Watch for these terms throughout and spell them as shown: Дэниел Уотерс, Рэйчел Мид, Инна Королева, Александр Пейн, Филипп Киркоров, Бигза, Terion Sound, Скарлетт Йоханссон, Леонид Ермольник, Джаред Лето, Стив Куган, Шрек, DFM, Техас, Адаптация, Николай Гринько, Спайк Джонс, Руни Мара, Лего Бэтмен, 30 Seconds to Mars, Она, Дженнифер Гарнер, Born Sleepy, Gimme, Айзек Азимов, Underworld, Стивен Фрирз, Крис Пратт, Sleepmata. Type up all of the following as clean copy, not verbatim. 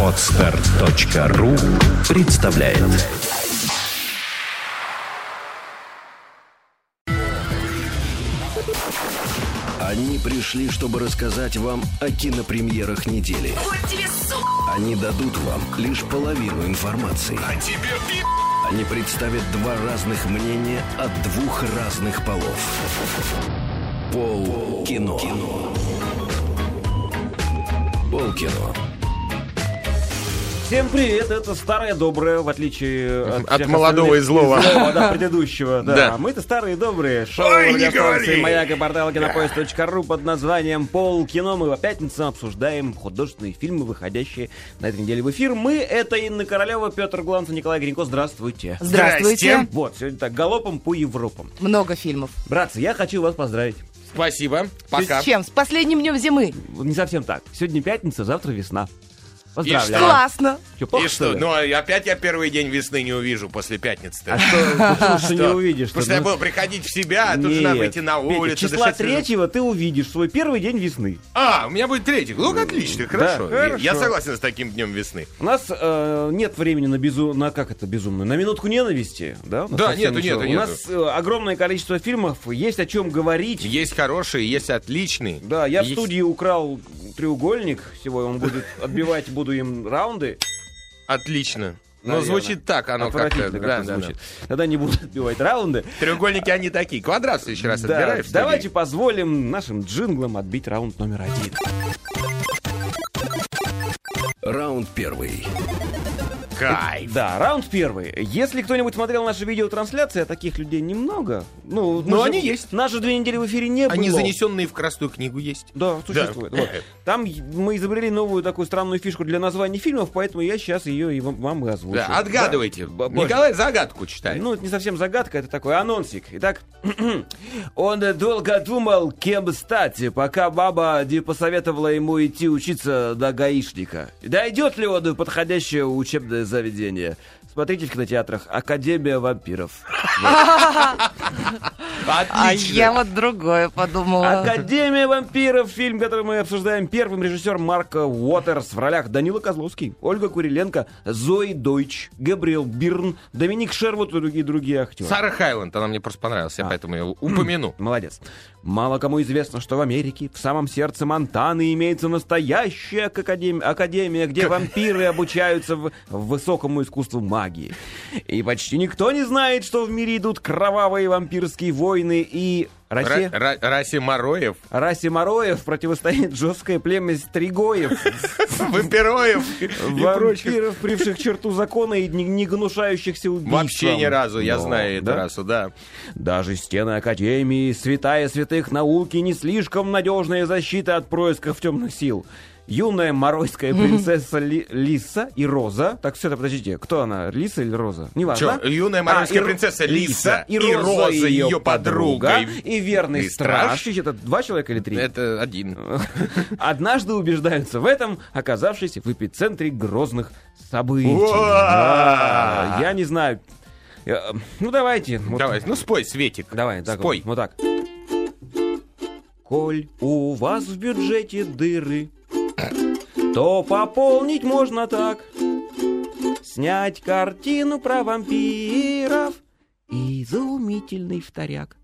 Отстар.ру представляет. Они пришли, чтобы рассказать вам о кинопремьерах недели. Вот тебе, сука! Они дадут вам лишь половину информации. А тебе, пи***! Они представят два разных мнения от двух разных полов. Полкино. Полкино. Всем привет, это старое доброе, в отличие от молодого и злого, предыдущего. Да. Мы-то старые добрые. Шоу радиостанции «Маяк» и портала кинопоиск.ру под названием «Полкино». Мы по пятницам обсуждаем художественные фильмы, выходящие на этой неделе в эфир. Мы — это Инна Королева, Петр Гланцев, Николай Гринько. Здравствуйте. Здравствуйте. Вот, сегодня так, галопом по Европам. Много фильмов. Братцы, я хочу вас поздравить. Спасибо. Пока. С чем? С последним днем зимы? Не совсем так. Сегодня пятница, завтра весна. Поздравляю. И что? Классно. Что, плохо, и что? Ну, опять я первый день весны не увижу после пятницы-то. А что не увидишь? Потому что я буду приходить в себя, а тут же надо выйти на улицу. Числа 3-го ты увидишь свой первый день весны. А, у меня будет 3-й. Ну, отлично, хорошо. Я согласен с таким днем весны. У нас нет времени на безумную, на минутку ненависти. Да, нету. У нас огромное количество фильмов, есть о чем говорить. Есть хорошие, есть отличные. Да, я в студии украл треугольник, сегодня он будет отбивать, буду им раунды. Отлично. Но звучит так, оно как-то. Да. Тогда не буду отбивать раунды. Треугольники, они такие. Квадрат в следующий раз отбираешь. Давайте позволим нашим джинглам отбить раунд номер 1. Раунд 1. Кайф. Да, раунд 1. Если кто-нибудь смотрел наши видеотрансляции, а таких людей немного, но они есть. Наши 2 недели в эфире не было. Они занесенные в Красную книгу есть. Да, существует. Да. Вот. Там мы изобрели новую такую странную фишку для названий фильмов, поэтому я сейчас ее и вам и озвучу. Да, отгадывайте. Да. Николай загадку читает. Ну, это не совсем загадка, это такой анонсик. Итак, он долго думал, кем стать, пока баба не посоветовала ему идти учиться до гаишника. Дойдет ли он до подходящего учебного заведение. Смотрите в кинотеатрах «Академия вампиров». А я вот другое подумала. «Академия вампиров» — фильм, который мы обсуждаем первым. Режиссер Марк Уотерс. В ролях Данила Козловский, Ольга Куриленко, Зоя Дойч, Габриэл Бирн, Доминик Шервуд и другие актеры. Сара Хайленд, она мне просто понравилась, я поэтому ее упомяну. Молодец. Мало кому известно, что в Америке, в самом сердце Монтаны, имеется настоящая академия, где вампиры обучаются высокому искусству магии. И почти никто не знает, что в мире идут кровавые вампирские войны и... Расе Мороев противостоит жесткое племя Стригоев, Вампироев и вампиров, привших черту закона и не гнушающихся убийством. Вообще ни разу, я знаю эту расу, да. Даже стены Академии, святая святых науки, не слишком надежная защита от происков темных сил. Юная моройская принцесса Лиса и Роза. Так, все это, подождите, кто она? Лиса или Роза? Неважно. Что, юная моройская принцесса Лиса и Роза, ее подруга. И верный страж. Это 2 человека или 3? Это 1. Однажды убеждаются в этом, оказавшись в эпицентре грозных событий. Я не знаю. Ну, давайте. Спой, Светик. Давай, спой. Вот так. Коль у вас в бюджете дыры, то пополнить можно так: снять картину про вампиров и изумительный вторяк.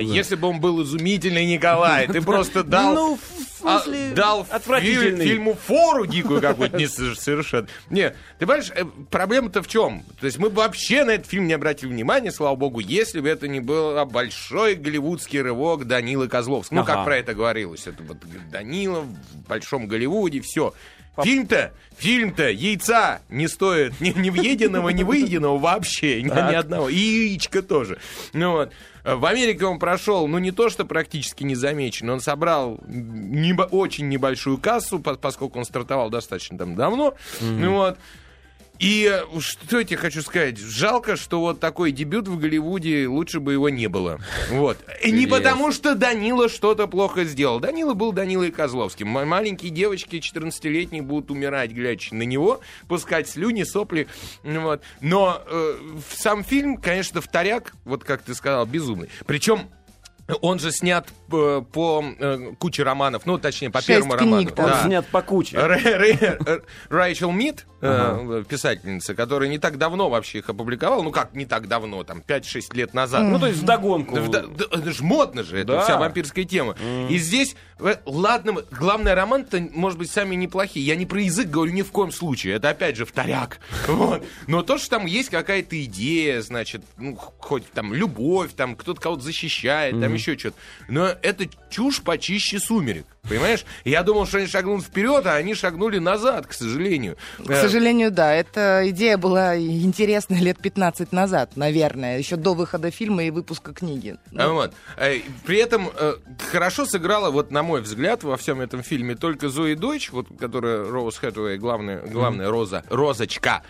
Если бы он был изумительный, Николай, ты просто дал... Ну, в смысле, дал фильму фору дикую какую-то, не совершенно. Не, ты понимаешь, проблема-то в чем? То есть мы бы вообще на этот фильм не обратили внимания, слава богу, если бы это не был большой голливудский рывок Данилы Козловского. Ага. Ну, как про это говорилось, это вот Данила в большом Голливуде, все. Фильм-то яйца не стоит ни въеденного, ни выеденного вообще, ни одного. И яичко тоже. Ну вот. В Америке он прошел, не то что практически незамечен, он собрал очень небольшую кассу, поскольку он стартовал достаточно там давно. Ну вот. И что я тебе хочу сказать? Жалко, что вот такой дебют в Голливуде, лучше бы его не было. Вот. И не потому, что Данила что-то плохо сделал. Данила был Данилой Козловским. Маленькие девочки 14-летние будут умирать, глядя на него, пускать слюни, сопли. Вот. Но сам фильм, конечно, вторяк, вот как ты сказал, безумный. Причем Он же снят по куче романов, ну, точнее, по первому роману. Он снят по куче. Рэйчел Мид, писательница, которая не так давно вообще их опубликовала, ну, как не так давно, там, 5-6 лет назад. Ну, то есть вдогонку. Это же модно же, это вся вампирская тема. И здесь, ладно, главное, роман-то, может быть, сами неплохие. Я не про язык говорю ни в коем случае, это, опять же, вторяк. Но то, что там есть какая-то идея, значит, ну, хоть там любовь, там, кто-то кого-то защищает, там, еще что-то. Но это чушь почище «Сумерек». Понимаешь? Я думал, что они шагнут вперед, а они шагнули назад, к сожалению. К сожалению, да. Эта идея была интересна лет 15 назад, наверное, еще до выхода фильма и выпуска книги. Вот. При этом хорошо сыграла, вот на мой взгляд, во всем этом фильме только Зоя Дойч, вот, которая Роуз Хэтэуэй, главная Розочка,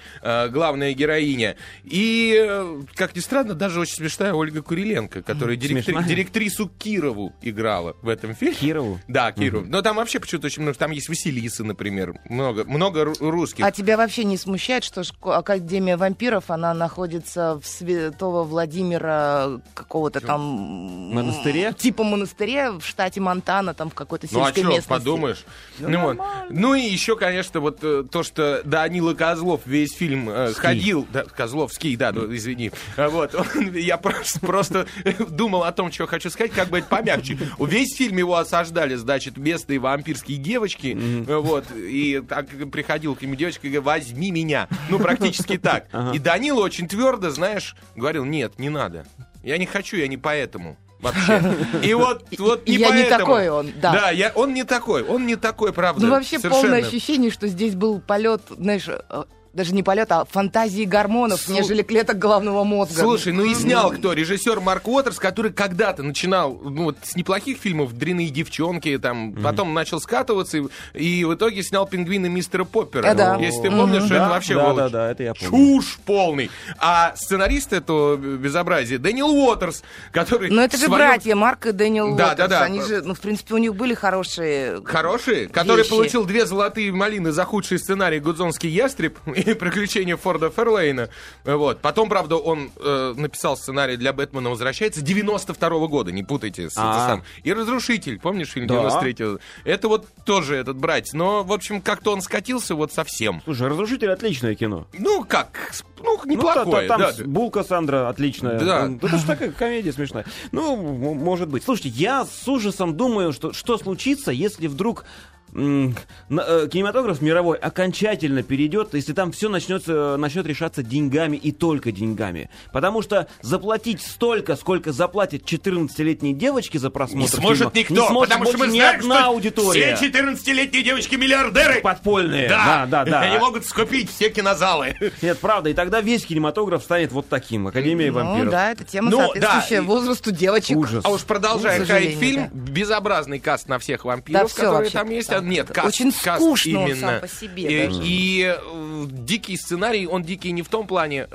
главная героиня. И, как ни странно, даже очень смешная Ольга Куриленко, которая директрису Кирову играла в этом фильме. Кирову? Да, Кирову. Но там вообще почему-то очень много. Там есть Василиса, например. Много русских. А тебя вообще не смущает, что Академия вампиров, она находится в Святого Владимира какого-то там... Монастыре? Типа монастыре в штате Монтана, там в какой-то сельской местности. Ну а что, подумаешь? Ну и еще, конечно, вот то, что Данила Козлов весь фильм ходил... Да, Козловский, да, ну, извини. Вот, я просто думал о том, что хочу сказать, как бы это помягче. Весь фильм его осаждали, значит, местные вампирские девочки, вот, и так приходил к нему девочка и говорит: возьми меня, ну, практически так. И Данила очень твердо, знаешь, говорил: нет, не надо, я не хочу, я не поэтому. Вообще. И вот не я поэтому. Не такой он, да. Да, он не такой, правда. Ну, вообще совершенно. Полное ощущение, что здесь был полет, знаешь... Даже не полет, а фантазии гормонов, нежели клеток головного мозга. Слушай, ну и снял кто? Режиссер Марк Уотерс, который когда-то начинал с неплохих фильмов «Дрянные девчонки», там, потом начал скатываться и в итоге снял «Пингвина мистера Поппера». Если ты помнишь, что это вообще волочь. Да, это я помню. Чушь полный. А сценарист этого безобразия Дэниел Уотерс, который... Ну это же братья Марк и Дэниел Уотерс. Да. Они же, в принципе, у них были хорошие... Хорошие? Который получил 2 золотые малины за худший сценарий «Гудзонский ястреб» и «Приключения Форда Ферлейна». Вот. Потом, правда, он написал сценарий для «Бэтмена возвращается» 92-го года, не путайте. И «Разрушитель», помнишь, фильм 93-го? Это вот тоже этот братец. Но, в общем, как-то он скатился вот совсем. Слушай, «Разрушитель» — отличное кино. Ну, как... Ну, неплохое. Там Булка Сандра отличная. Это же такая комедия смешная. Ну, может быть. Слушайте, я с ужасом думаю, что случится, если вдруг... кинематограф мировой окончательно перейдет, если там все начнет решаться деньгами и только деньгами. Потому что заплатить столько, сколько заплатят 14-летние девочки за просмотр не сможет фильма, никто, не сможет, потому что мы знаем, что аудитория. Все 14-летние девочки миллиардеры. Подпольные. Да. Они могут скупить все кинозалы. Нет, правда, и тогда весь кинематограф станет вот таким. Академия вампиров. Ну да, это тема, соответствующая возрасту девочек. Ужас. А уж продолжая хайп фильм, безобразный каст на всех вампиров, которые там есть. Нет, каст скучно именно. Сам по себе. И дикий сценарий, он дикий не в том плане,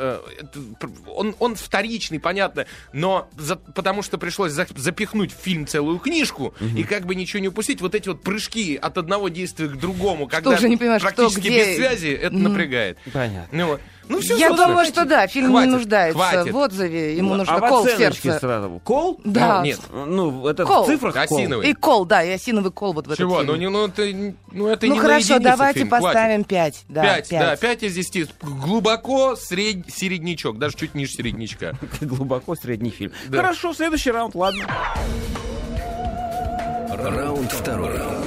он вторичный, понятно, но потому что пришлось запихнуть в фильм целую книжку и как бы ничего не упустить. Вот эти вот прыжки от одного действия к другому, когда ты практически без связи, это напрягает. Понятно. Ну, я думаю, что да, фильм хватит, не нуждается в отзыве, ему нужно кол в сердце. Сразу. Кол? Да. Нет. Ну, это кол. В цифрах осиновый. И кол, да, и осиновый кол вот в этом фильме. Чего? Это не хорошо, на единицу давайте фильм. Поставим 5. Да, 5 из 10. Глубоко середнячок, даже чуть ниже середнячка. Глубоко средний фильм. Да. Хорошо, следующий раунд, ладно. Раунд 2.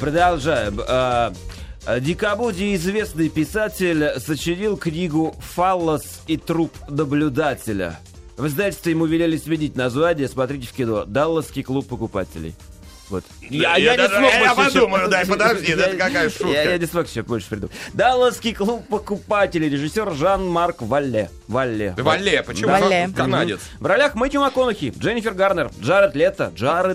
Продолжаем. Дикобуди, известный писатель, сочинил книгу «Фаллос и труп наблюдателя». В издательстве ему велели сменить название. Смотрите в кино. «Далласский клуб покупателей». Вот. Я не смог еще больше придумать. «Далласский клуб покупателей». Режиссер Жан-Марк Валле. Валле, почему? Валле. Канадец. В ролях Мэтью Макконахи, Дженнифер Гарнер, Джаред Лето, да.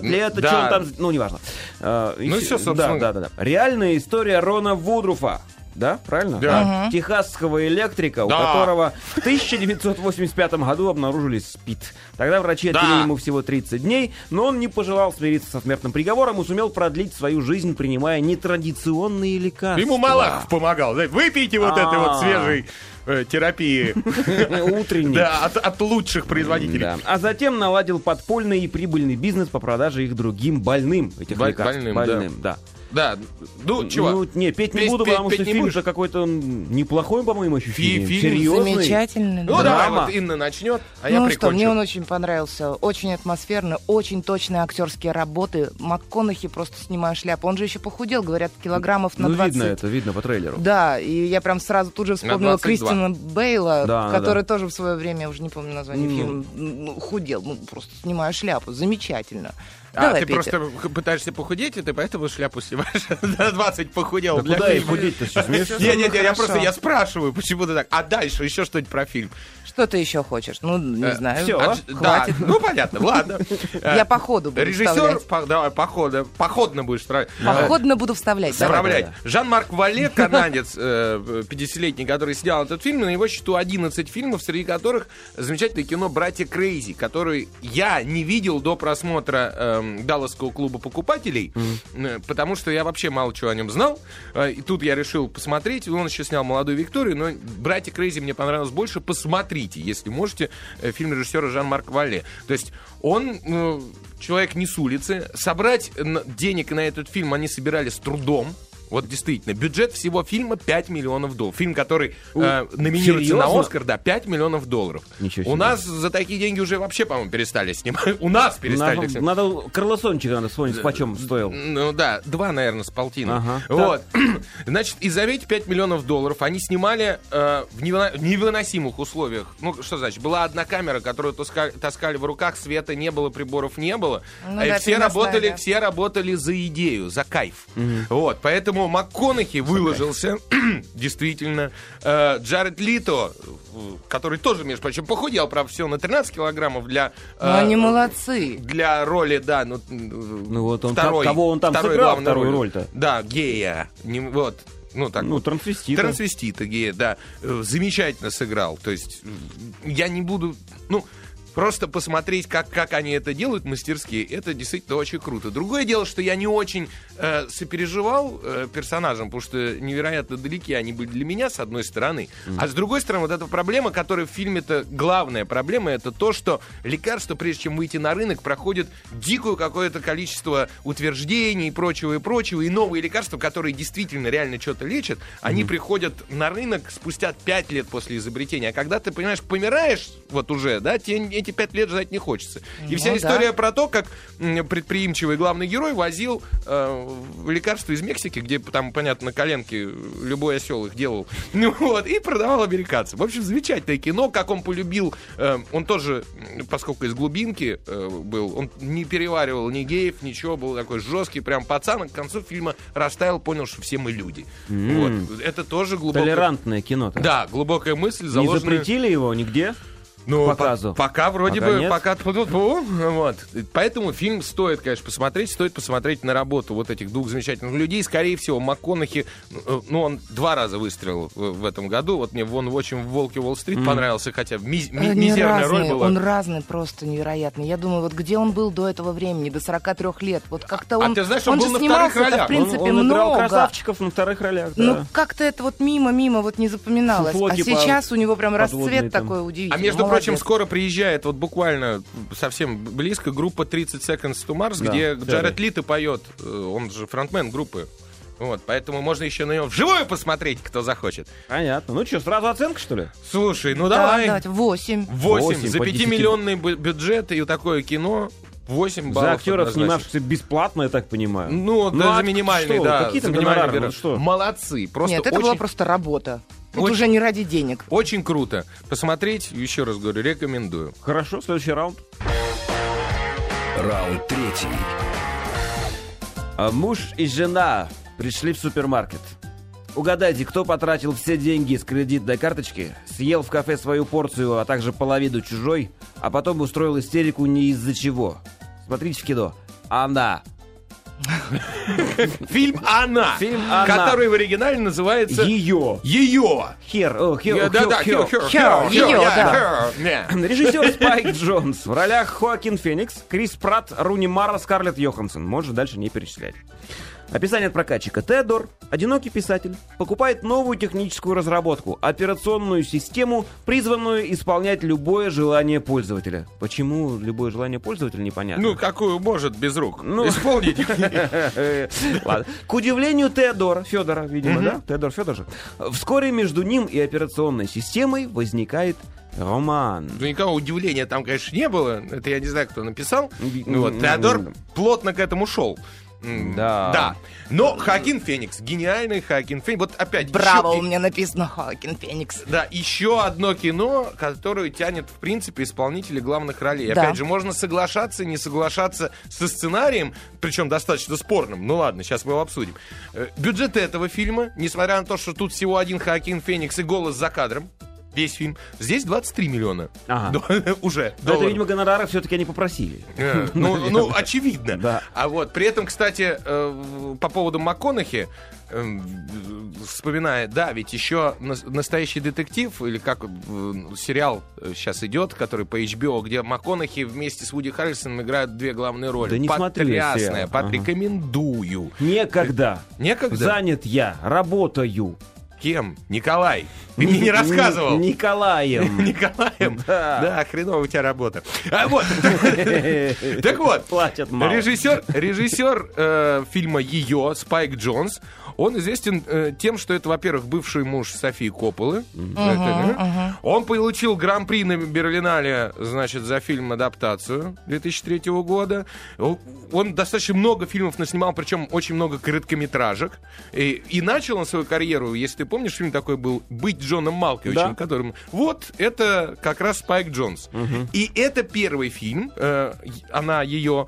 Что он там, неважно. Собственно. Да. Реальная история Рона Вудруфа. да, правильно? Да. Угу. Техасского электрика, да, у которого в 1985 году обнаружили СПИД. Тогда врачи отвели ему всего 30 дней, но он не пожелал смириться со смертным приговором и сумел продлить свою жизнь, принимая нетрадиционные лекарства. Ему Малахов помогал. Выпейте вот этой вот свежей терапии. Утренней. Да, от лучших производителей. Да. А затем наладил подпольный и прибыльный бизнес по продаже их другим больным. Этих лекарств. Больным, да. Да, ну, чего? Ну, не, петь не буду, потому что фильм же какой-то неплохой, по-моему, еще фильм. Серьезный. Замечательный. Ну, давай, вот Инна начнет, а я прикончу. Ну что, мне он очень понравился. Очень атмосферно, очень точные актерские работы. Макконахи просто снимаю шляпу. Он же еще похудел, говорят, килограммов на 20. Ну, видно это, видно по трейлеру. Да, и я прям сразу тут же вспомнила Кристина Бейла, да, который тоже в свое время, уже не помню название фильма, худел. Ну, просто снимаю шляпу. Замечательно. Давай, ты просто пытаешься похудеть, и ты поэтому шляпу снимаешь. На 20 похудел. Да для куда фильма. И худеть-то сейчас? Нет, я спрашиваю, почему ты так. А дальше еще что-нибудь про фильм. Что ты еще хочешь? Ну, не знаю. Все, хватит. Да, ну, понятно, ладно. Я по ходу буду вставлять. Режиссер, походно будешь вставлять. Походно буду вставлять. Жан-Марк Валле, канадец, 50-летний, который снял этот фильм, на его счету 11 фильмов, среди которых замечательное кино «Братья Крейзи», который я не видел до просмотра Далласского клуба покупателей, потому что я вообще мало чего о нем знал. И тут я решил посмотреть. Он еще снял «Молодую Викторию», но «Братья Крейзи» мне понравилось больше. Посмотрите, если можете, фильм режиссера Жан-Марк Валле. То есть он человек не с улицы. Собрать денег на этот фильм они собирали с трудом. Вот действительно, бюджет всего фильма $5 миллионов. Фильм, который номинируется на Оскар, да, $5 миллионов. У нас за такие деньги уже вообще, по-моему, перестали снимать. У нас перестали снимать. Надо карлосончик вспомнить, почем стоил. Ну да, 2, наверное, с полтиной. Ага, вот. Да. Значит, и за эти $5 миллионов они снимали в невыносимых условиях. Ну, что значит? Была одна камера, которую таскали в руках, света не было, приборов не было. Ну, и да, все работали за идею, за кайф. Угу. Вот, поэтому Макконахи выложился, действительно. Джаред Лето, который тоже, между прочим, похудел, правда, всего на 13 килограммов для... Но они молодцы. Для роли, да, ну вот он второй, кого он там сыграл, вторую роль-то? Да, гея. Вот. Ну, так ну вот. Трансвестита. Трансвестита, гея, да. Замечательно сыграл. То есть я не буду... Ну, просто посмотреть, как они это делают мастерски, это действительно очень круто. Другое дело, что я не очень сопереживал персонажам, потому что невероятно далеки они были для меня, с одной стороны. А с другой стороны, вот эта проблема, которая в фильме-то главная проблема, это то, что лекарство, прежде чем выйти на рынок, проходит дикое какое-то количество утверждений и прочего, и новые лекарства, которые действительно реально что-то лечат, они приходят на рынок спустя 5 лет после изобретения. А когда ты, понимаешь, помираешь, вот уже, да, тебе эти 5 лет ждать не хочется. И вся история про то, как предприимчивый главный герой возил лекарства из Мексики, где там, понятно, на коленке любой осел их делал, вот, и продавал американцам. В общем, замечательное кино, как он полюбил. Он тоже, поскольку из глубинки был, он не переваривал ни геев, ничего, был такой жесткий прям пацан, а к концу фильма растаял, понял, что все мы люди. Вот. Это тоже глубокое... Толерантное кино-то. Да, глубокая мысль заложенная. Не запретили его нигде? Ну, пока вроде пока бы... Нет. Пока... Вот. Поэтому фильм стоит, конечно, посмотреть. Стоит посмотреть на работу вот этих двух замечательных людей. Скорее всего, Макконахи... Ну, он 2 раза выстрелил в этом году. Вот мне вон в «Отчим в Волке Уолл-стрит» понравился, хотя мизерная роль была. Он разный просто невероятный. Я думаю, вот где он был до этого времени, до 43 лет? Вот как-то он... А ты знаешь, он был на вторых ролях. В принципе, он играл красавчиков на вторых ролях. Да. Ну, как-то это вот мимо-мимо вот не запоминалось. Фуфлоки, а сейчас у него прям расцвет там такой удивительный. Впрочем, скоро приезжает, вот буквально совсем близко, группа 30 Seconds to Mars, да, где Джаред Лето поет, он же фронтмен группы. Вот, поэтому можно еще на него вживую посмотреть, кто захочет. Понятно. Ну что, сразу оценка, что ли? Слушай, ну давай. Да, 8. 8. За 5-миллионный бюджет и такое кино... 8 баллов. За актеров, снимавшихся бесплатно, я так понимаю. Ну, да, за минимальный, что? Да. Какие-то гонорары, что? Молодцы. Просто нет, это очень... была просто работа. Вот уже не ради денег. Очень круто. Посмотреть, еще раз говорю, рекомендую. Хорошо, следующий раунд. Раунд 3. Муж и жена пришли в супермаркет. Угадайте, кто потратил все деньги с кредитной карточки, съел в кафе свою порцию, а также половину чужой, а потом устроил истерику не из-за чего. Смотрите в кино. Она. Фильм «Она», который в оригинале называется «Ее». Режиссер Спайк Джонс. В ролях Хоакин Феникс, Крис Пратт, Руни Мара, Скарлетт Йоханссон. Можно дальше не перечислять. Описание от прокатчика. Теодор, одинокий писатель, покупает новую техническую разработку, операционную систему, призванную исполнять любое желание пользователя. Почему любое желание пользователя, непонятно. Ну, какую может без рук исполнить. К удивлению Федора, видимо, да? Теодор Федор же. Вскоре между ним и операционной системой возникает роман. Ну, никакого удивления там, конечно, не было. Это я не знаю, кто написал. Теодор плотно к этому шел. Да. Но Хоакин Феникс, гениальный Хоакин Феникс. Вот опять. Браво, еще... у меня написано Хоакин Феникс. Да, еще одно кино, которое тянет, в принципе, исполнители главных ролей. Да. Опять же, можно соглашаться и не соглашаться со сценарием, причем достаточно спорным. Ну ладно, сейчас мы его обсудим. Бюджет этого фильма, несмотря на то, что тут всего один Хоакин Феникс и голос за кадром, весь фильм. Здесь 23 миллиона. Уже. Но это, видимо, гонорары все-таки они попросили. Ну, очевидно. Да. А вот при этом, кстати, по поводу Макконахи, вспоминая, да, ведь еще «Настоящий детектив», или как сериал сейчас идет, который по HBO, где Макконахи вместе с Вуди Харрельсоном играют две главные роли. Да не потрясная, порекомендую. Некогда. Занят я, работаю. Кем? Николай. Ты мне не рассказывал. Николаем? Да. Да, хреново у тебя работа. А вот. Так вот. Платят мало. Режиссер фильма «Ее», Спайк Джонс, он известен тем, что это, во-первых, бывший муж Софии Копполы. Он получил гран-при на Берлинале, значит, за фильм «Адаптацию» 2003 года. Он достаточно много фильмов наснимал, причем очень много короткометражек. И начал он свою карьеру, если ты помнишь, фильм такой был «Быть Джоном Малковичем», да, которым... Вот это как раз Спайк Джонс. И это первый фильм, она, ее,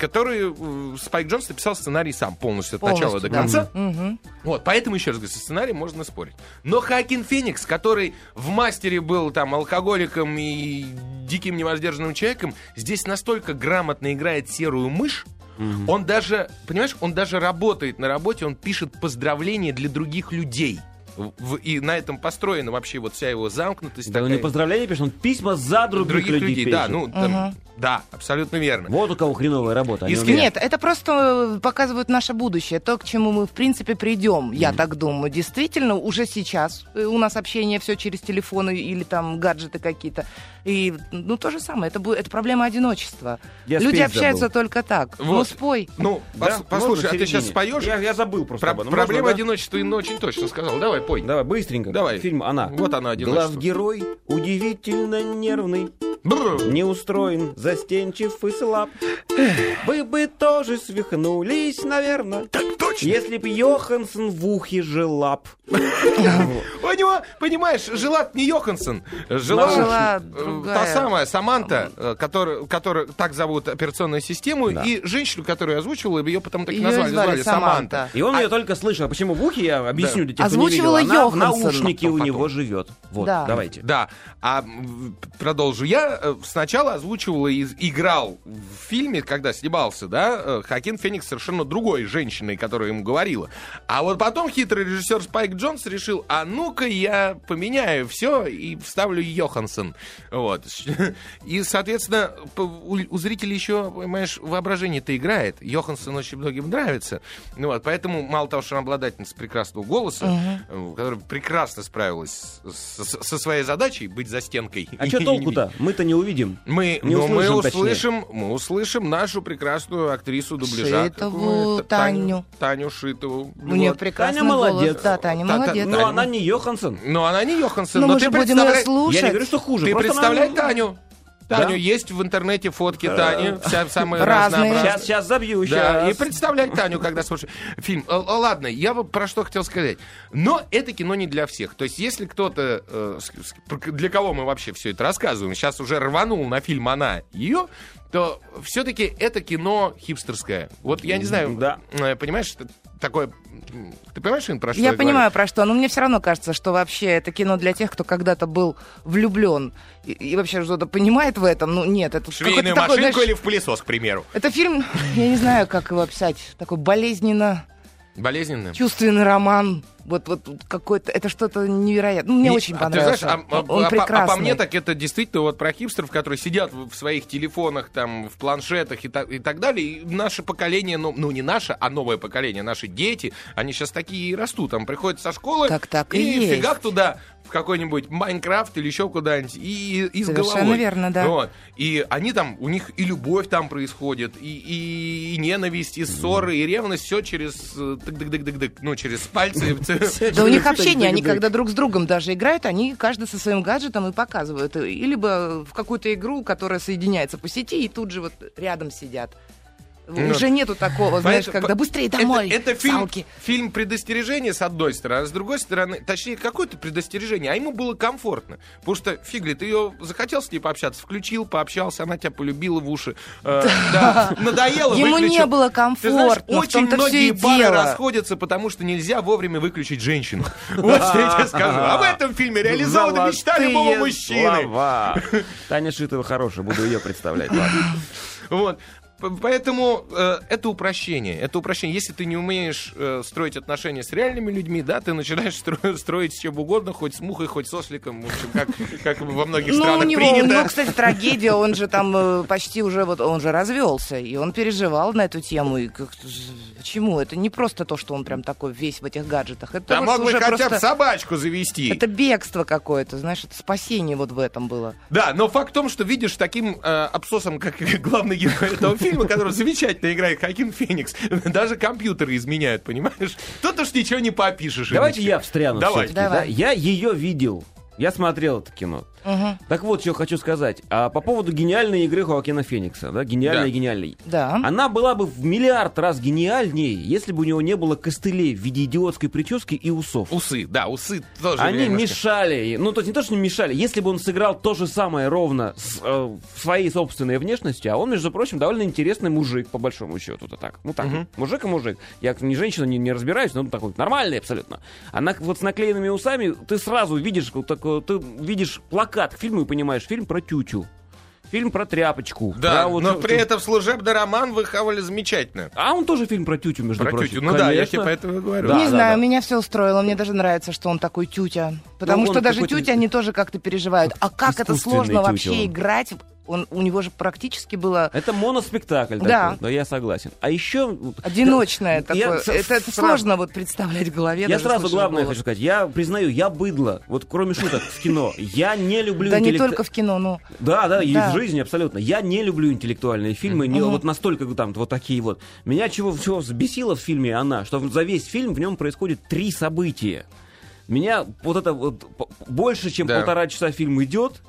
который Спайк Джонс написал сценарий сам полностью от начала до конца. Вот, поэтому, еще раз говорю, со сценарием можно спорить. Но Хоакин Феникс, который в «Мастере» был там алкоголиком и диким невоздержанным человеком, здесь настолько грамотно играет серую мышь. Он даже, понимаешь, он даже работает на работе, он пишет поздравления для других людей. И на этом построена вообще вот вся его замкнутость. Да, такая. Он не поздравления пишет, он письма за других людей пишет. Да, ну, там, да, абсолютно верно. Вот у кого хреновая работа. Нет, это просто показывает наше будущее, то, к чему мы, в принципе, придем, я так думаю. Действительно, уже сейчас у нас общение все через телефоны или там гаджеты какие-то. И, ну, то же самое, это проблема одиночества. Люди общаются только так. Вот. Ну, спой. Ну, послушай, а ты сейчас споешь? Я забыл просто об этом. Проблема одиночества Инна очень точно сказала. Давай, пой. Давай, быстренько. Давай. Фильм «Она». Вот она, одиночество. Главгерой удивительно нервный. Не устроен, застенчив и слаб. Вы бы тоже свихнулись, наверное. Так точно. Если б Йоханссон в ухе желап. У него, понимаешь, желап не Йоханссон. Жила та самая Саманта, которая так зовут операционную систему, и женщину, которую озвучивала, ее потом так и назвали Саманта. И он ее только слышал. Почему в ухе, я объясню для тех, кто не видел. Она в наушнике у него живет. Вот, давайте. Да, а продолжу я. Сначала озвучивал и играл в фильме, когда снимался, да, Хоакин Феникс совершенно другой женщиной, которая ему говорила. А вот потом хитрый режиссер Спайк Джонс решил, а ну-ка я поменяю все и вставлю Йоханссон. Вот. И, соответственно, у зрителей еще, понимаешь, воображение-то играет. Йоханссон очень многим нравится. Ну, вот, поэтому, мало того, что она обладательница прекрасного голоса, которая прекрасно справилась со своей задачей быть за стенкой. А что толку-то? Мы-то не увидим. Мы услышим нашу прекрасную актрису дубляжа. Шитову, Таню Шитову. У нее прекрасный голос. Молодец. Да, Таня молодец. Но она не Йоханссон. Но мы же будем ее слушать. Я не говорю, что хуже. Ты представляй Таню. Таню, есть в интернете фотки Тани, самые разные. Сейчас забью еще. Да. И представляй Таню, когда смотришь фильм. Ладно, я про что хотел сказать. Но это кино не для всех. То есть, если кто-то, для кого мы вообще все это рассказываем, сейчас уже рванул на фильм «Она» ее, то все-таки это кино хипстерское. Вот я не знаю, понимаешь, такое... Ты понимаешь, про что я понимаю, про что. Но мне все равно кажется, что вообще это кино для тех, кто когда-то был влюблен и вообще что-то понимает в этом. Ну, нет, это... Швейную машинку такой, знаешь, или в пылесос, к примеру. Это фильм, я не знаю, как его описать, такой болезненно... Болезненный? Чувственный роман. Вот какой-то, это что-то невероятное. Ну, мне очень понравилось. Ты знаешь, он прекрасный. По мне, так это действительно вот про хипстеров, которые сидят в своих телефонах, там, в планшетах и так далее. И наше поколение, ну не наше, а новое поколение, наши дети, они сейчас такие и растут. Там приходят со школы так и фигак туда, в какой-нибудь Майнкрафт или еще куда-нибудь, и с головой. Совершенно верно, да. Вот. И они там, у них и любовь там происходит, и ненависть, и ссоры, и ревность, все через ну, через пальцы. Да у них общение, они когда друг с другом даже играют, они каждый со своим гаджетом и показывают. Или бы в какую-то игру, которая соединяется по сети, и тут же вот рядом сидят. Уже нету такого, знаешь, когда быстрее домой. Это фильм предостережения, с одной стороны, а с другой стороны, точнее, какое-то предостережение, а ему было комфортно. Потому что, фигли, ты ее захотел с ней пообщаться, включил, пообщался, она тебя полюбила в уши. Да, надоело, выключил. Ему не было комфортно. Ты знаешь, очень многие пары расходятся, потому что нельзя вовремя выключить женщину. Вот что я тебе скажу. А в этом фильме реализована мечта любого мужчины. Таня Шитова хорошая, буду ее представлять. Вот. Поэтому это упрощение. Если ты не умеешь строить отношения с реальными людьми, да, ты начинаешь строить с чем угодно, хоть с мухой, хоть с осликом, в общем, как во многих странах принято. Ну, кстати, трагедия, он же там почти уже, вот он же развелся, и он переживал на эту тему. И почему? Это не просто то, что он прям такой весь в этих гаджетах. Это да, мог бы хотя бы собачку завести. Это бегство какое-то, знаешь, это спасение вот в этом было. Да, но факт в том, что видишь таким абсосом, как главный герой этого фильма, который замечательно играет Хоакин Феникс. Даже компьютеры изменяют, понимаешь? Тут уж ничего не попишешь. Давайте я встряну. Давай. Да? Я ее видел. Я смотрел это кино. Угу. Так вот, что хочу сказать. По поводу гениальной игры Хоакина Феникса. Да? Гениальной. Да. Она была бы в миллиард раз гениальней, если бы у него не было костылей в виде идиотской прически и усов. Усы тоже. Они мешали. Ну, то есть не то, что не мешали. Если бы он сыграл то же самое ровно с своей собственной внешностью, а он, между прочим, довольно интересный мужик, по большому счету. Мужик и мужик. Я не женщина, не разбираюсь, но он такой нормальный абсолютно. Она вот с наклеенными усами, ты сразу видишь плакат к фильму и понимаешь, фильм про тютю. Фильм про тряпочку. Да, вот, но при этом служебный роман вы хавали замечательно. А он тоже фильм про тютю, между прочим. Про тютю, конечно. Да, я тебе поэтому и говорю. Не знаю, меня все устроило. Мне даже нравится, что он такой тютя. Потому что даже тютя, они тоже как-то переживают. А как это сложно вообще играть... У него же практически было... Это моноспектакль такой, да. Но я согласен. А еще... Одиночное такое. Это сложно вот представлять в голове. Я сразу главное хочу сказать. Я признаю, я быдло. Вот кроме шуток в кино. Я не люблю... Да не только в кино, но... Да, и в жизни абсолютно. Я не люблю интеллектуальные фильмы. Вот настолько там вот такие вот. Меня чего взбесило в фильме «Она», что за весь фильм в нем происходит 3 события. Меня вот это вот... Больше, чем 1,5 часа фильм идет...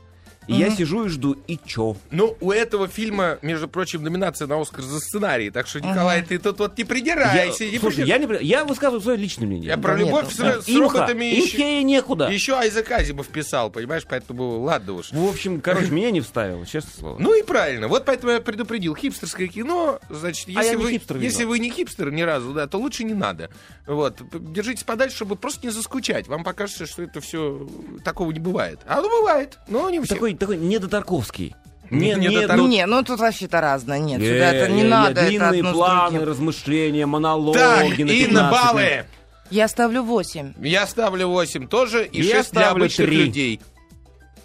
И я сижу и жду, и чё? Ну, у этого фильма, между прочим, номинация на «Оскар» за сценарий. Так что, Николай, ты тут вот не придирайся. Я высказываю свое личное мнение. Я про любовь с роботами некуда. Еще Айзек Азимов писал, понимаешь? Поэтому ладно уж. В общем, меня не вставило, честное слово. Ну и правильно. Вот поэтому я предупредил. Хипстерское кино, значит, если вы не хипстер ни разу, да, то лучше не надо. Вот. Держитесь подальше, чтобы просто не заскучать. Вам покажется, что это все такого не бывает. А оно бывает, но не все. Такой недотарковский. Тут вообще-то разное. Нет, сюда это не надо. Длинные планы, размышления, монологи. Так, Инна, баллы. Я ставлю 8. Я ставлю 8 тоже. И 6 для обычных людей.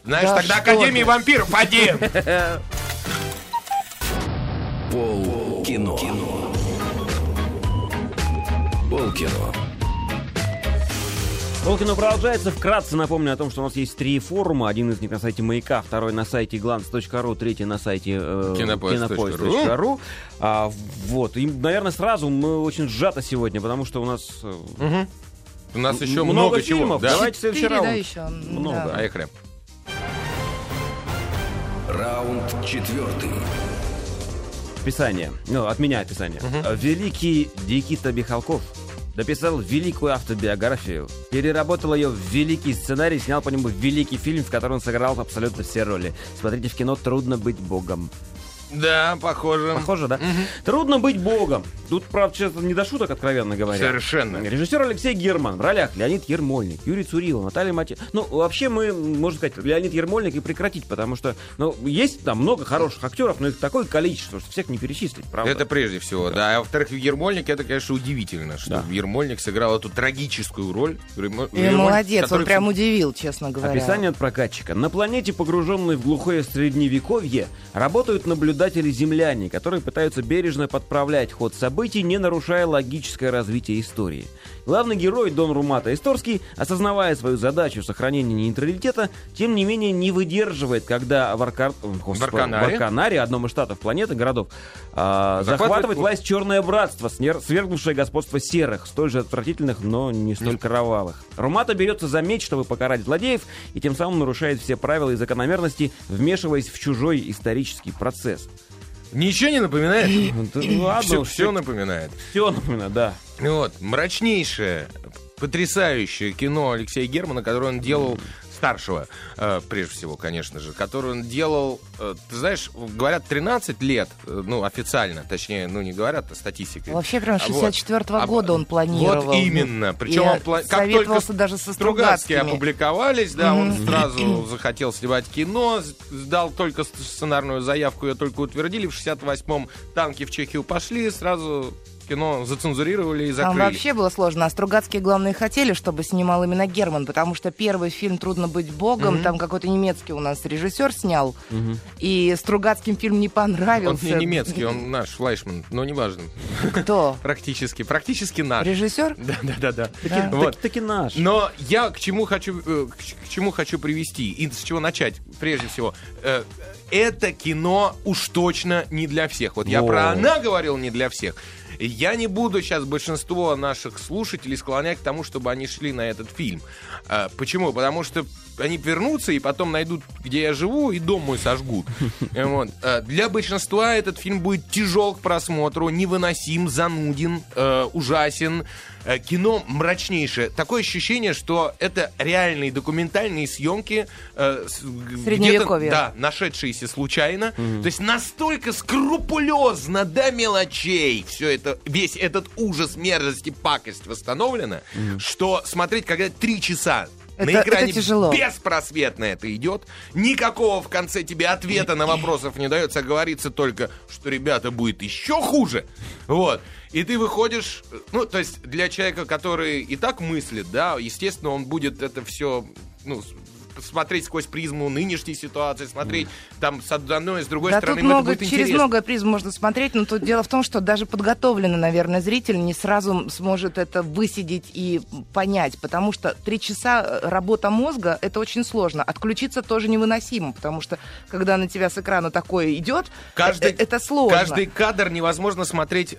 Знаешь, тогда Академия вампиров 1. Полкино. Полкино продолжается. Вкратце напомню о том, что у нас есть 3 форума. Один из них на сайте Маяка, второй на сайте glance.ru, третий на сайте кинопоиск.ру. И, наверное, сразу мы очень сжато сегодня, потому что у нас... У нас еще много фильмов. Чего. Давайте следующий раунд. Поехали. Раунд 4. Описание. От меня описание. Великий Никита Михалков дописал великую автобиографию, переработал ее в великий сценарий, снял по нему великий фильм, в котором он сыграл абсолютно все роли. Смотрите в кино «Трудно быть богом». Да, похоже. Похоже, да? Угу. «Трудно быть богом». Тут, правда, честно, не до шуток, откровенно говоря. Совершенно. Режиссер Алексей Герман. В ролях Леонид Ермольник, Юрий Цурилов, Наталья Матьева. Ну, вообще мы, можно сказать, Леонид Ермольник и прекратить, потому что, ну, есть там много хороших актеров, но их такое количество, что всех не перечислить, правда? Это прежде всего, да. Да. А во-вторых, Ермольник, это, конечно, удивительно, что да. Ермольник сыграл эту трагическую роль. И молодец, который... он прям удивил, честно говоря. Описание от прокатчика. На планете, погруженной в глухое средневековье, работают наблюдатели-земляне, которые пытаются бережно подправлять ход событий, не нарушая логическое развитие истории. Главный герой Дон Румата Исторский, осознавая свою задачу сохранения нейтралитета, тем не менее не выдерживает, когда в Арканаре, одном из штатов планеты, городов, захватывает власть Черное Братство, свергнувшее господство серых, столь же отвратительных, но не столь кровавых. Румата берется за меч, чтобы покарать злодеев, и тем самым нарушает все правила и закономерности, вмешиваясь в чужой исторический процесс. Ничего не напоминает? Ладно, все напоминает. Все напоминает, да. Вот, мрачнейшее, потрясающее кино Алексея Германа, которое он делал, старшего, прежде всего, конечно же, которое он делал, ты знаешь, говорят, 13 лет, ну, официально, точнее, ну, не говорят, а статистика. Вообще, прям 64-го года он планировал. Вот именно. Причем он советовался даже со Стругацкими. Стругацкие опубликовались, да, он сразу захотел снимать кино, сдал только сценарную заявку, ее только утвердили, в 68-м танки в Чехию пошли, сразу... кино зацензурировали и закрыли. Там вообще было сложно. А Стругацкие, главное, хотели, чтобы снимал именно Герман, потому что первый фильм «Трудно быть богом», там какой-то немецкий у нас режиссер снял, и Стругацким фильм не понравился. Он не немецкий, он наш, Флайшман, но неважно. Кто? Практически наш. Режиссер? Да. Таки наш. Но я к чему хочу привести и с чего начать, прежде всего... Это кино уж точно не для всех. Вот я про «Она» говорил не для всех. Я не буду сейчас большинство наших слушателей склонять к тому, чтобы они шли на этот фильм. Почему? Потому что они вернутся и потом найдут, где я живу, и дом мой сожгут. Вот. Для большинства этот фильм будет тяжел к просмотру, невыносим, зануден, ужасен. Кино мрачнейшее. Такое ощущение, что это реальные документальные съемки, средневековья, да, нашедшиеся случайно. То есть настолько скрупулезно до мелочей все это, весь этот ужас, мерзость и пакость восстановлена, что смотреть, когда 3 часа на экране беспросветно это идет. Никакого в конце тебе ответа на вопросов не дается, а говорится только, что, ребята, будет еще хуже. Вот. И ты выходишь... Ну, то есть для человека, который и так мыслит, да, естественно, он будет это все... Ну, смотреть сквозь призму нынешней ситуации, смотреть там с одной, с другой стороны, это будет интересно. Через много призм можно смотреть, но тут дело в том, что даже подготовленный, наверное, зритель не сразу сможет это высидеть и понять, потому что 3 часа работа мозга, это очень сложно. Отключиться тоже невыносимо, потому что, когда на тебя с экрана такое идет, это сложно. Каждый кадр невозможно смотреть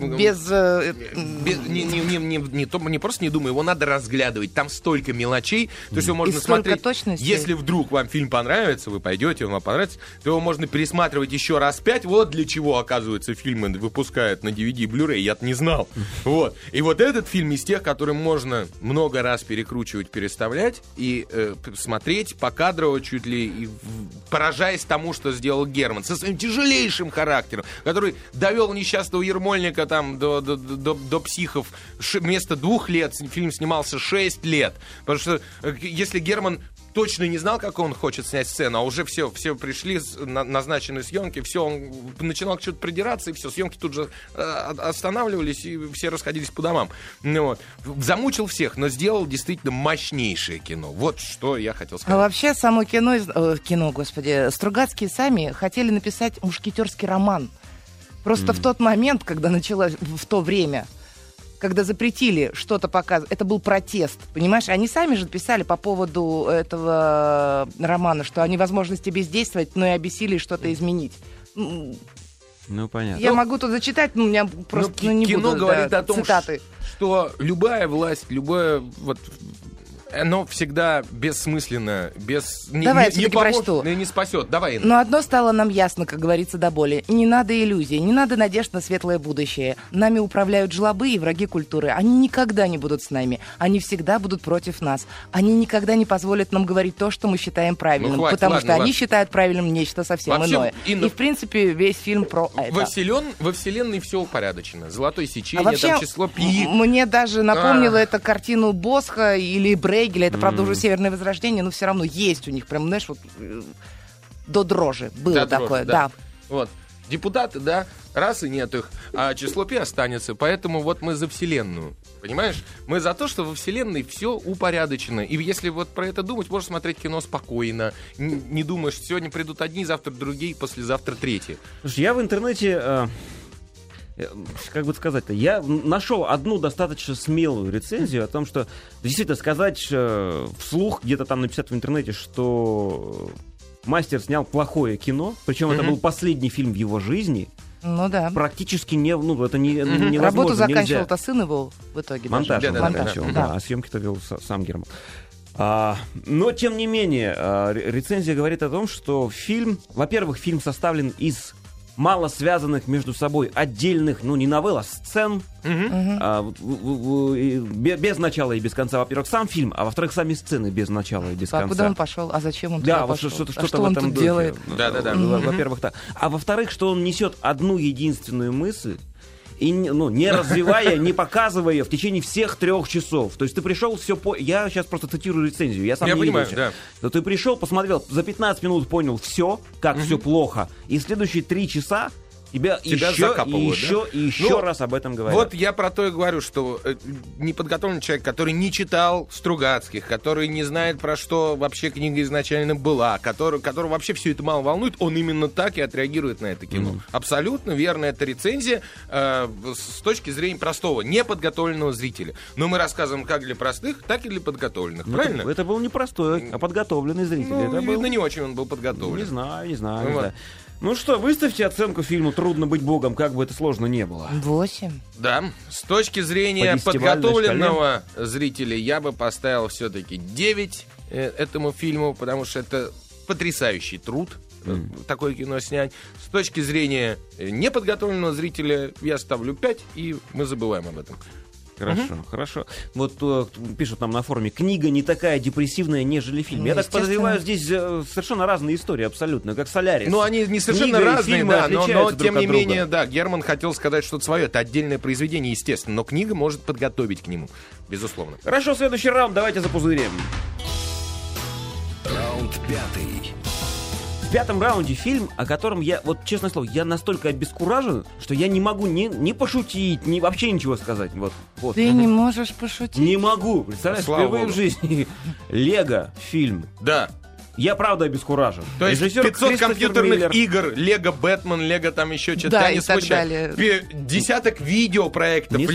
без не просто не думая, его надо разглядывать. Там столько мелочей, то есть его можно смотреть... Если вдруг вам фильм понравится, вы пойдете, он вам понравится, то его можно пересматривать еще раз 5. Вот для чего, оказывается, фильмы выпускают на DVD и Blu-ray, я-то не знал. Вот. И вот этот фильм из тех, которые можно много раз перекручивать, переставлять и смотреть покадрово чуть ли, и поражаясь тому, что сделал Герман. Со своим тяжелейшим характером, который довел несчастного Ермольника там, до психов. Вместо 2 лет фильм снимался 6 лет. Потому что если Герман... точно не знал, как он хочет снять сцену, а уже все пришли, назначены съемки, все, он начинал к чему-то придираться, и все, съемки тут же останавливались, и все расходились по домам. Вот. Замучил всех, но сделал действительно мощнейшее кино. Вот что я хотел сказать. А вообще, само кино, Стругацкие сами хотели написать мушкетерский роман. Просто в тот момент, когда началось, в то время... когда запретили что-то показывать, это был протест, понимаешь? Они сами же писали по поводу этого романа, что о невозможности бездействовать, но и обессилили что-то изменить. Ну, понятно. Я могу тут зачитать, но у меня просто не буду цитаты. Кино говорит о том, что любая власть, любое... Вот, Оно всегда бессмысленно, без... Давай, не поможет, не спасет. Давай, Инна. Но одно стало нам ясно, как говорится, до боли. Не надо иллюзий, не надо надежд на светлое будущее. Нами управляют жлобы и враги культуры. Они никогда не будут с нами. Они всегда будут против нас. Они никогда не позволят нам говорить то, что мы считаем правильным. Ну, хватит, потому ладно, что ладно. Они считают правильным нечто совсем иное. Инна... И, в принципе, весь фильм про это. Во вселенной все упорядочено. Золотое сечение, а вообще, там число пи. Мне даже напомнило это картину Босха или Брейгеля. Это, правда, уже «Северное возрождение», но все равно есть у них прям, знаешь, вот до дрожи было такое. Да. Вот. Депутаты, да, раз и нет их, а число пи останется. Поэтому вот мы за вселенную. Понимаешь? Мы за то, что во вселенной все упорядочено. И если вот про это думать, можешь смотреть кино спокойно. Не думаешь, сегодня придут одни, завтра другие, послезавтра третьи. Слушай, я в интернете... Как бы сказать-то, я нашел одну достаточно смелую рецензию о том, что действительно сказать вслух, где-то там написать в интернете, что мастер снял плохое кино, причем это был последний фильм в его жизни. Ну да. Практически не... Ну, это не, невозможно. Работу заканчивал-то сын его в итоге. Монтаж он заканчивал, да. А съемки-то вел сам Герман. Но, тем не менее, рецензия говорит о том, что фильм... Во-первых, фильм составлен из... мало связанных между собой отдельных, ну не новелл, а сцен, без начала и без конца. Во-первых, сам фильм, а во-вторых, сами сцены без начала и без конца. А куда он пошел? А зачем он туда пошел? Да, что он тут делает? Да. Во-первых, так. А во-вторых, что он несет одну единственную мысль, и, ну, не развивая, не показывая ее в течение всех 3 часов. То есть ты пришел, все по... Я сейчас просто цитирую рецензию, я сам не понимаю, да. Но ты пришел, посмотрел, за 15 минут понял все, как все плохо, и следующие 3 часа тебя еще раз об этом говорят. Вот я про то и говорю, что неподготовленный человек, который не читал Стругацких, который не знает, про что вообще книга изначально была, которого вообще все это мало волнует, он именно так и отреагирует на это кино. Абсолютно верно, это рецензия с точки зрения простого, неподготовленного зрителя. Но мы рассказываем как для простых, так и для подготовленных, правильно? Это был не простой, а подготовленный зритель. Ну, это видно, не очень он был подготовлен. Не знаю. Вот. Ну что, выставьте оценку фильму «Трудно быть богом», как бы это сложно не было. 8. Да. С точки зрения подготовленного зрителя я бы поставил все-таки 9 этому фильму, потому что это потрясающий труд, такое кино снять. С точки зрения неподготовленного зрителя я ставлю 5, и мы забываем об этом. Хорошо. Вот пишут нам на форуме, книга не такая депрессивная, нежели фильм. Я так подозреваю, здесь совершенно разные истории абсолютно, как «Солярис». Ну, они не совершенно книга разные, да, но тем не менее, да, Герман хотел сказать что-то свое. Это отдельное произведение, естественно, но книга может подготовить к нему, безусловно. Хорошо, следующий раунд, давайте запузырим. Раунд 5. В 5 раунде фильм, о котором я, вот честное слово, я настолько обескуражен, что я не могу ни пошутить, ни вообще ничего сказать. Вот. Ты не можешь пошутить? Не могу. Представляешь, впервые в жизни. Лего фильм. Да. Я правда обескуражен. То есть 500 компьютерных игр, Лего Бэтмен, Лего там еще что-то. Да, и так далее. 10 видеопроектов. Не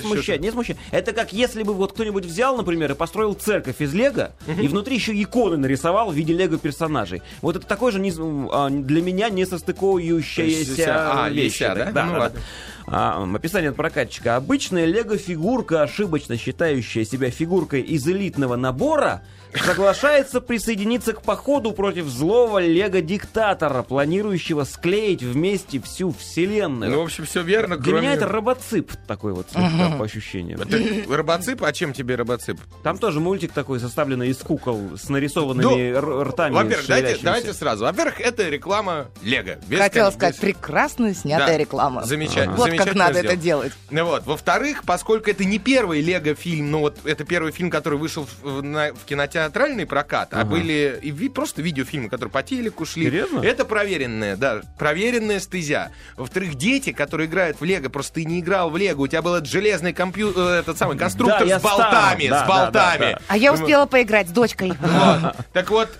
смущает. Это как если бы вот кто-нибудь взял, например, и построил церковь из Лего, и внутри еще иконы нарисовал в виде Лего персонажей. Вот это такое же для меня несостыковывающаяся вещь. Описание от прокатчика. Обычная Лего-фигурка, ошибочно считающая себя фигуркой из элитного набора, соглашается присоединиться к походу против злого Лего-диктатора, планирующего склеить вместе всю вселенную. Ну, в общем, все верно. Для меня это робоцип такой вот, по ощущениям. Робоцип? А чем тебе робоцип? Там тоже мультик такой, составленный из кукол с нарисованными ртами. Во-первых, давайте сразу. Во-первых, это реклама Лего. Хотела сказать, прекрасно снятая реклама. Замечательно. Вот как надо это делать. Вот. Во-вторых, поскольку это не первый Лего-фильм, но вот это первый фильм, который вышел в кинотеатральный прокат, а были и просто видеофильмы, которые по телеку шли. Серьезно? Это проверенная стезя. Во-вторых, дети, которые играют в Лего, просто ты не играл в Лего, у тебя был железный конструктор с болтами. А я успела поиграть с дочкой. Так вот,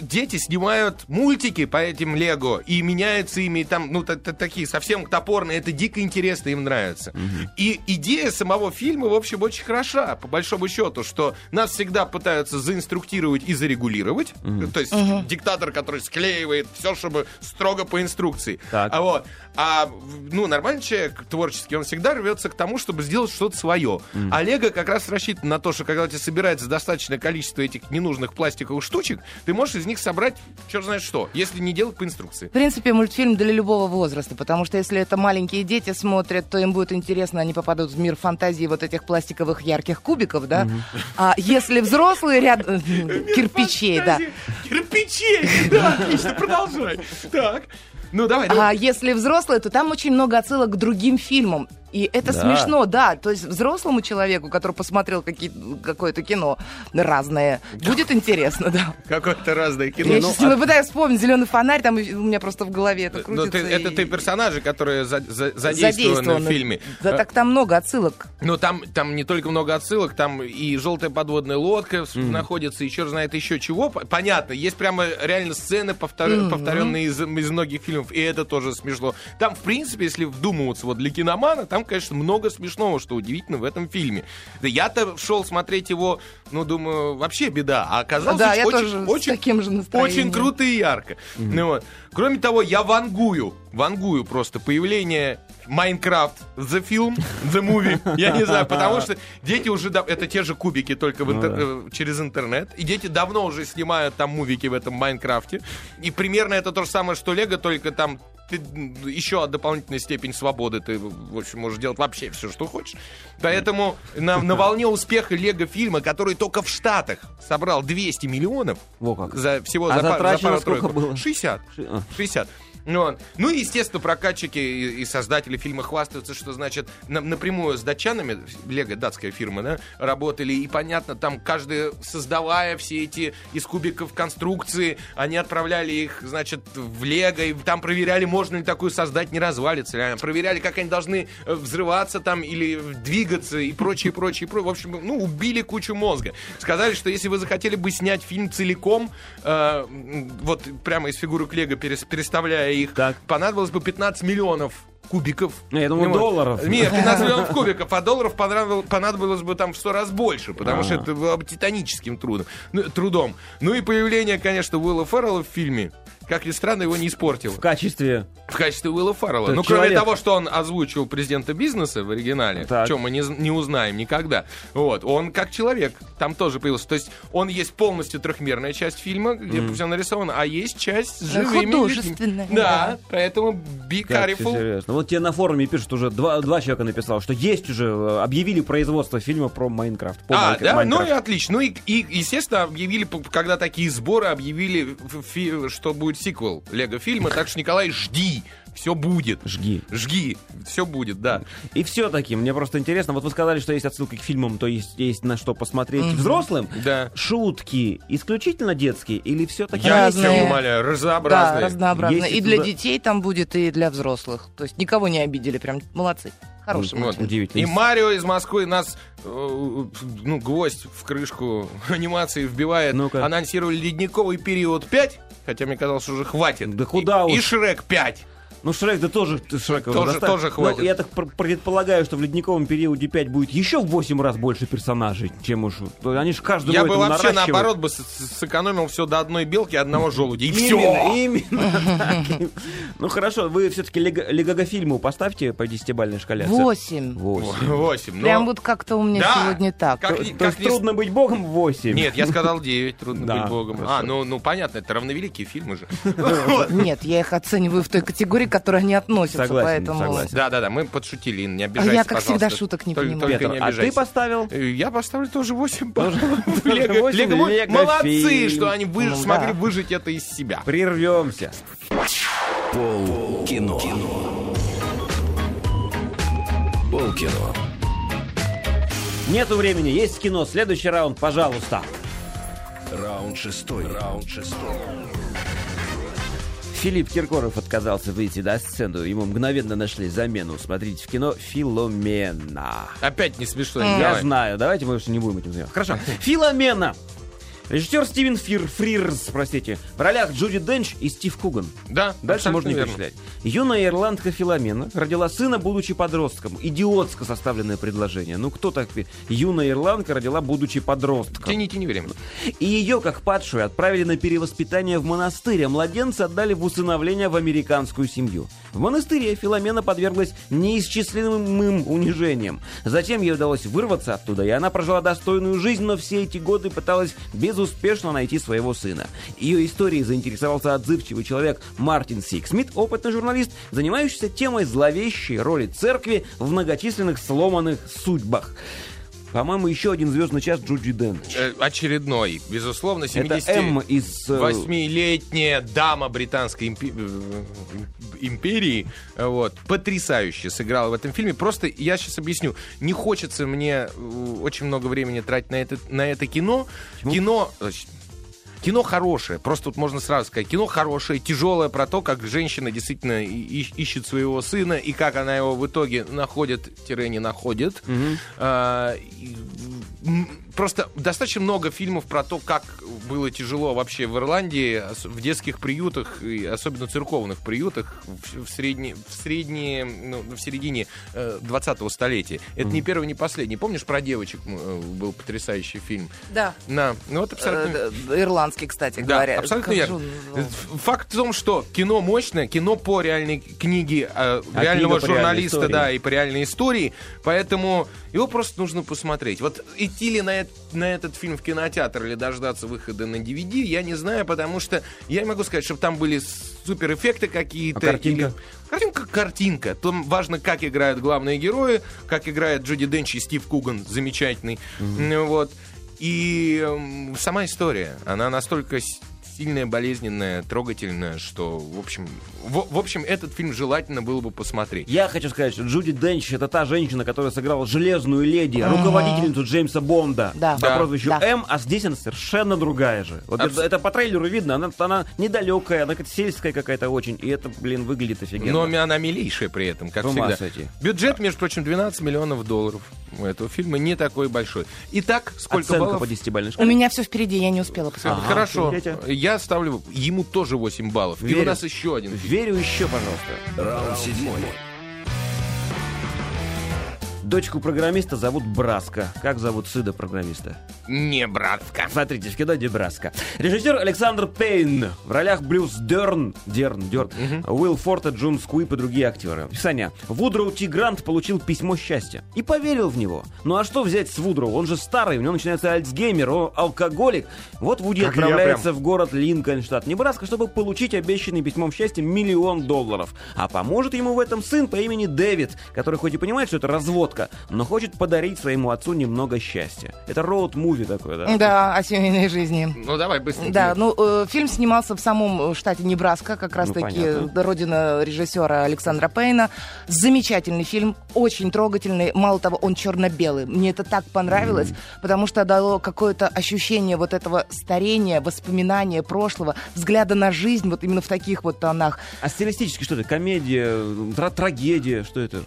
дети снимают мультики по этим Лего и меняются ими, там, ну, такие совсем топорные, это дикая интересно, им нравится. Угу. И идея самого фильма, в общем, очень хороша, по большому счету, что нас всегда пытаются заинструктировать и зарегулировать. Угу. То есть диктатор, который склеивает все, чтобы строго по инструкции. А, вот. Нормальный человек творческий, он всегда рвется к тому, чтобы сделать что-то свое. Угу. А Лего как раз рассчитано на то, что когда у тебя собирается достаточное количество этих ненужных пластиковых штучек, ты можешь из них собрать черт знает что, если не делать по инструкции. В принципе, мультфильм для любого возраста, потому что если это маленькие дети смотрят, то им будет интересно, они попадут в мир фантазии вот этих пластиковых ярких кубиков, да? Mm-hmm. А если взрослые рядом... Кирпичей, да. Кирпичей, да, отлично, продолжай. Так... Давай. А если взрослые, то там очень много отсылок к другим фильмам. И это смешно, да. То есть взрослому человеку, который посмотрел какое-то кино разное, будет интересно, да. Какое-то разное кино. Я сейчас пытаюсь вспомнить «Зеленый фонарь», там у меня просто в голове это крутится. Это ты персонажи, которые задействованы в фильме. Да, так там много отсылок. Ну, там не только много отсылок, там и желтая подводная лодка находится, и черт знает еще чего. Понятно, есть прямо реально сцены, повторенные из многих фильмов. И это тоже смешно. Там, в принципе, если вдумываться вот для киномана, там, конечно, много смешного, что удивительно в этом фильме. Я-то шел смотреть его, думаю, вообще беда. А оказалось, очень круто и ярко. Mm-hmm. Кроме того, я вангую просто появление Майнкрафт, The Film, The Movie. Я не знаю, потому что дети уже... Это те же кубики, только через интернет. И дети давно уже снимают там мувики в этом Майнкрафте. И примерно это то же самое, что Лего, только там еще дополнительная степень свободы. Ты, в общем, можешь делать вообще все, что хочешь. Поэтому на волне успеха Лего-фильма, который только в Штатах собрал 200 миллионов за пару-тройку. Было? 60. И, естественно, прокатчики и создатели фильма хвастаются, что, значит, напрямую с датчанами, Лего, датская фирма, да, работали, и, понятно, там каждый, создавая все эти из кубиков конструкции, они отправляли их, значит, в Лего, и там проверяли, можно ли такую создать, не развалится ли, проверяли, как они должны взрываться там или двигаться и прочее. В общем, убили кучу мозга. Сказали, что если вы захотели бы снять фильм целиком, прямо из фигурок Лего, переставляя их, так. Понадобилось бы 15 миллионов кубиков. Я думаю, долларов. Нет, 15 миллионов кубиков, а долларов понадобилось бы там в 100 раз больше, потому что это было бы титаническим трудом. И появление, конечно, Уилла Феррелла в фильме, как ни странно, его не испортило. В качестве Уилла Феррелла. Кроме того, что он озвучивал президента бизнеса в оригинале, о чем мы не узнаем никогда. Вот. Он как человек там тоже появился. То есть он есть полностью трехмерная часть фильма, где все нарисовано, а есть часть с живыми. Художественная. Да, поэтому be careful. Вот тебе на форуме пишут, уже два человека написало, что есть уже, объявили производство фильма про Майнкрафт. Майнкрафт. И отлично. Естественно, объявили, когда такие сборы, объявили, что будет сиквел Лего-фильма, так что, Николай, жди, все будет. Жги, все будет, да. И все-таки, мне просто интересно, вот вы сказали, что есть отсылки к фильмам, то есть на что посмотреть взрослым. Да. Шутки исключительно детские или все-таки... Я все умоляю, разнообразные. Да, разнообразные. И для детей там будет, и для взрослых. То есть никого не обидели, прям молодцы. Хороший мультфильм. И Марио из Москвы нас гвоздь в крышку анимации вбивает. Ну-ка. Анонсировали «Ледниковый период 5». Хотя мне казалось, уже хватит. Да куда уж. И «Шрек 5». «Шрек», да тоже хватит. Я так предполагаю, что в «Ледниковом периоде 5» будет еще в 8 раз больше персонажей, чем уж... Они же каждый год наращивают. Я бы вообще, наоборот, сэкономил все до одной белки, одного желудя. И все! Именно. Хорошо, вы все-таки Лего-фильму поставьте по 10-бальной шкале. 8. Прям вот как-то у меня сегодня так. То есть «Трудно быть богом» 8. Нет, я сказал 9, «Трудно быть богом». Понятно, это равновеликие фильмы же. Нет, я их оцениваю в той категории, которые не относятся, поэтому... Да, мы подшутили, Инна, не обижайся, пожалуйста. Я, как всегда, шуток не понимаю. Только не обижайся. А ты поставил? Я поставлю тоже 8 баллов. Молодцы, что они смогли выжить это из себя. Прервемся. Полкино. Нету времени, есть кино. Следующий раунд, пожалуйста. Раунд шестой. Филипп Киркоров отказался выйти на сцену. Ему мгновенно нашли замену. Смотрите в кино «Филомена». Опять не смешно. Я знаю. Давайте мы уже не будем этим заниматься. Хорошо. «Филомена». Режиссер Стивен Фрирз, простите, в ролях Джуди Денч и Стив Куган. Да, дальше можно не перечислять. Юная ирландка Филомена родила сына, будучи подростком. Идиотско составленное предложение. Ну кто так? Юная ирландка родила, будучи подростком. Тяни время. И ее, как падшую, отправили на перевоспитание в монастырь, а младенца отдали в усыновление в американскую семью. В монастыре Филомена подверглась неисчислимым унижениям. Затем ей удалось вырваться оттуда, и она прожила достойную жизнь, но все эти годы пыталась безуспешно найти своего сына. Ее историей заинтересовался отзывчивый человек Мартин Сиксмит, опытный журналист, занимающийся темой зловещей роли церкви в многочисленных сломанных судьбах. По-моему, еще один звездный час Джуди Денч. Очередной. Безусловно, 78-летняя дама британской империи. Вот, потрясающе сыграла в этом фильме. Просто я сейчас объясню. Не хочется мне очень много времени тратить на это кино. Почему? Кино хорошее, просто тут можно сразу сказать, кино хорошее, тяжелое, про то, как женщина действительно ищет своего сына, и как она его в итоге находит-не находит. Mm-hmm. Просто достаточно много фильмов про то, как было тяжело вообще в Ирландии, в детских приютах, и особенно церковных приютах, в середине 20-го столетия. Это не первый, не последний. Помнишь, про девочек был потрясающий фильм? Да. Ну, вот абсолютно... Ирландский, кстати говоря. Да, абсолютно верно. Факт в том, что кино мощное, кино по реальной книге реального журналиста, да, и по реальной истории, поэтому его просто нужно посмотреть. Вот идти ли на этот фильм в кинотеатр или дождаться выхода на DVD, я не знаю, потому что я не могу сказать, чтобы там были суперэффекты какие-то. А картинка? Картинка. Там важно, как играют главные герои, как играют Джуди Денч и Стив Куган, замечательный. Mm-hmm. Вот. И сама история, она настолько сильная, болезненная, трогательная, что, в общем, этот фильм желательно было бы посмотреть. Я хочу сказать, что Джуди Денч — это та женщина, которая сыграла Железную леди, руководительницу Джеймса Бонда, по прозвищу М, а здесь она совершенно другая же. Вот это по трейлеру видно, она недалекая, она какая-то сельская какая-то очень, и это, блин, выглядит офигенно. Но она милейшая при этом, как всегда. Бюджет, между прочим, $12 миллионов у этого фильма, не такой большой. Итак, сколько баллов? Оценка по 10-бальной шкале. У меня все впереди, я не успела посмотреть. Хорошо. Я ставлю ему тоже 8 баллов. Верю. И у нас еще один. Верю еще, пожалуйста. Раунд 7. Дочку программиста зовут Браска. Как зовут сына программиста? Не Браска. Смотрите, в кино не Браска. Режиссер Александр Пейн. В ролях Брюс Дерн, Уилл Форд, Джун Скуип и другие актеры. Описание. Вудроу Ти Грант получил письмо счастья и поверил в него. Ну а что взять с Вудроу? Он же старый, у него начинается Альцгеймер, он алкоголик. Вот Вуди как отправляется в город Линкольн, штат Небраска, чтобы получить обещанный письмом счастья $1 миллион. А поможет ему в этом сын по имени Дэвид, который хоть и понимает, что это развод, но хочет подарить своему отцу немного счастья. Это роуд-муви такое, да? Да, о семейной жизни. Ну, давай быстренько. Да, фильм снимался в самом штате Небраска, как раз-таки родина режиссера Александра Пейна. Замечательный фильм, очень трогательный. Мало того, он черно-белый. Мне это так понравилось, потому что дало какое-то ощущение вот этого старения, воспоминания прошлого, взгляда на жизнь вот именно в таких вот тонах. А стилистически что это? Комедия, трагедия, что это?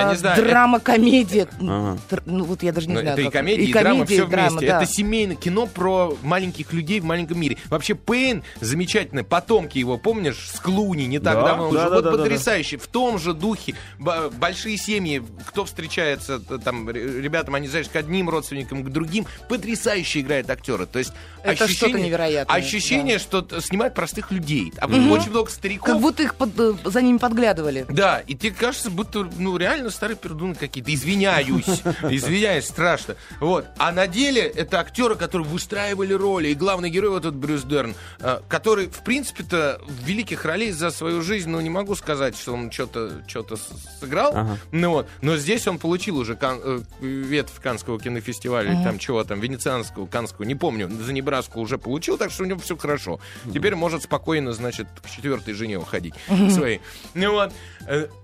Я не знаю. Драма-комедия. Ну, вот я даже не знаю. Это и комедия, и драма, все вместе. Да. Это семейное кино про маленьких людей в маленьком мире. Вообще, Пейн замечательный. Потомки его, помнишь, с Клуни не так давно уже. Вот потрясающе. В том же духе. Большие семьи, кто встречается, там, ребятам, они, знаешь, к одним родственникам, к другим. Потрясающе играют актеры. То есть это ощущение, что-то невероятное. Ощущение, что снимают простых людей. А очень много стариков. Как будто их за ними подглядывали. Да, и тебе кажется, будто, реально старые пердуны какие-то. Извиняюсь, страшно. Вот. А на деле это актеры, которые выстраивали роли. И главный герой, вот этот Брюс Дерн, который, в принципе-то, великих ролей за свою жизнь, не могу сказать, что он что-то сыграл. Но здесь он получил уже ветвь Каннского кинофестиваля, венецианского, Каннского, не помню, за Небраску уже получил, так что у него все хорошо. Теперь может спокойно, значит, к 4-й жене уходить своей.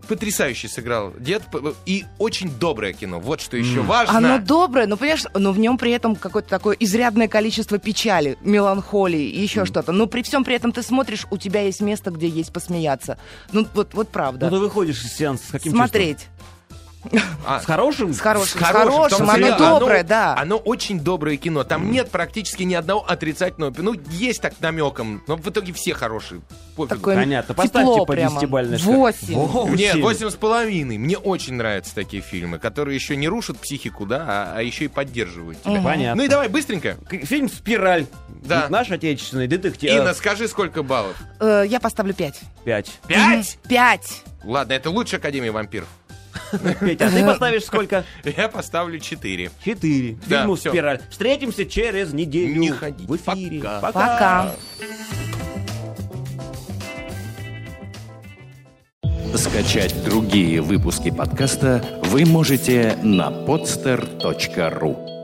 Потрясающе сыграл дед, и очень доброе кино. Вот что еще важно. Оно доброе, но, понимаешь, но в нем при этом какое-то такое изрядное количество печали, меланхолии и еще что-то. Но при всем при этом ты смотришь, у тебя есть место, где есть посмеяться. Вот правда. Ты выходишь из сеанса с каким-то. Смотреть. А, с хорошим, оно доброе, да. Оно очень доброе кино. Там нет практически ни одного отрицательного. Ну, есть так намеком, но в итоге все хорошие. Пофигу. Понятно. Поставьте по 10-бальной шкале. 8. Нет, 8,5. Мне очень нравятся такие фильмы, которые еще не рушат психику, да, а еще и поддерживают тебя. Понятно. Ну и давай быстренько. Фильм «Спираль». Да. Наш отечественный детектив. Инна, скажи, сколько баллов? Я поставлю 5. 5? 5? 5. Ладно, это лучше «Академия вампиров». Петя, а ты поставишь сколько? Я поставлю 4. 4. Фильму «Спираль». Встретимся через неделю. Не ходи. В эфире. Пока. Скачать другие выпуски подкаста вы можете на podster.ru.